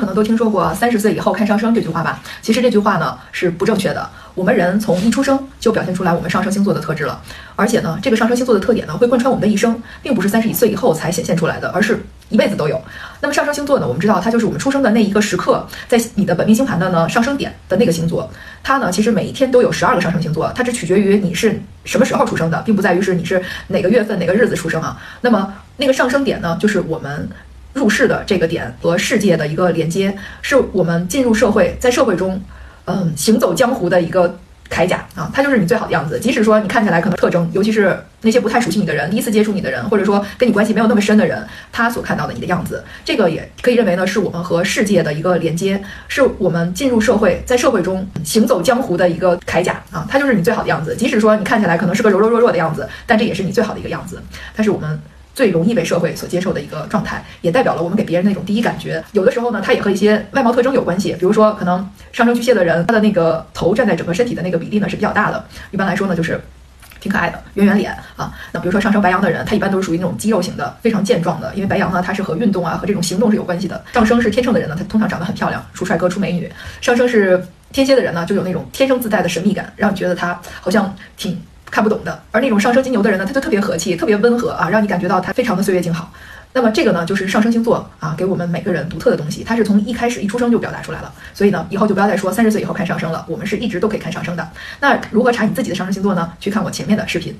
可能都听说过30岁以后看上升这句话吧，其实这句话呢是不正确的。我们人从一出生就表现出来我们上升星座的特质了，而且呢，这个上升星座的特点呢会贯穿我们的一生，并不是31岁以后才显现出来的，而是一辈子都有。那么上升星座呢，我们知道它就是我们出生的那一个时刻，在你的本命星盘的呢上升点的那个星座，它呢其实每一天都有12个上升星座，它只取决于你是什么时候出生的，并不在于是你是哪个月份哪个日子出生啊。那么那个上升点呢，就是我们入世的这个点和世界的一个连接，是我们进入社会，在社会中，行走江湖的一个铠甲啊，它就是你最好的样子。即使说你看起来可能特征，尤其是那些不太熟悉你的人，第一次接触你的人，或者说跟你关系没有那么深的人，他所看到的你的样子，这个也可以认为呢，是我们和世界的一个连接，是我们进入社会，在社会中行走江湖的一个铠甲啊，它就是你最好的样子。即使说你看起来可能是个柔柔弱弱的样子，但这也是你最好的一个样子。它是我们最容易被社会所接受的一个状态，也代表了我们给别人那种第一感觉。有的时候呢，它也和一些外貌特征有关系，比如说可能上升巨蟹的人，他的那个头占在整个身体的那个比例呢是比较大的，一般来说呢就是挺可爱的圆圆脸啊。那比如说上升白羊的人，他一般都是属于那种肌肉型的，非常健壮的，因为白羊呢它是和运动啊和这种行动是有关系的。上升是天秤的人呢，他通常长得很漂亮，出帅哥出美女。上升是天蝎的人呢，就有那种天生自带的神秘感，让你觉得他好像挺看不懂的。而那种上升金牛的人呢，他就特别和气，特别温和啊，让你感觉到他非常的岁月静好。那么这个呢，就是上升星座啊，给我们每个人独特的东西，它是从一开始一出生就表达出来了。所以呢，以后就不要再说30岁以后看上升了，我们是一直都可以看上升的。那如何查你自己的上升星座呢？去看我前面的视频。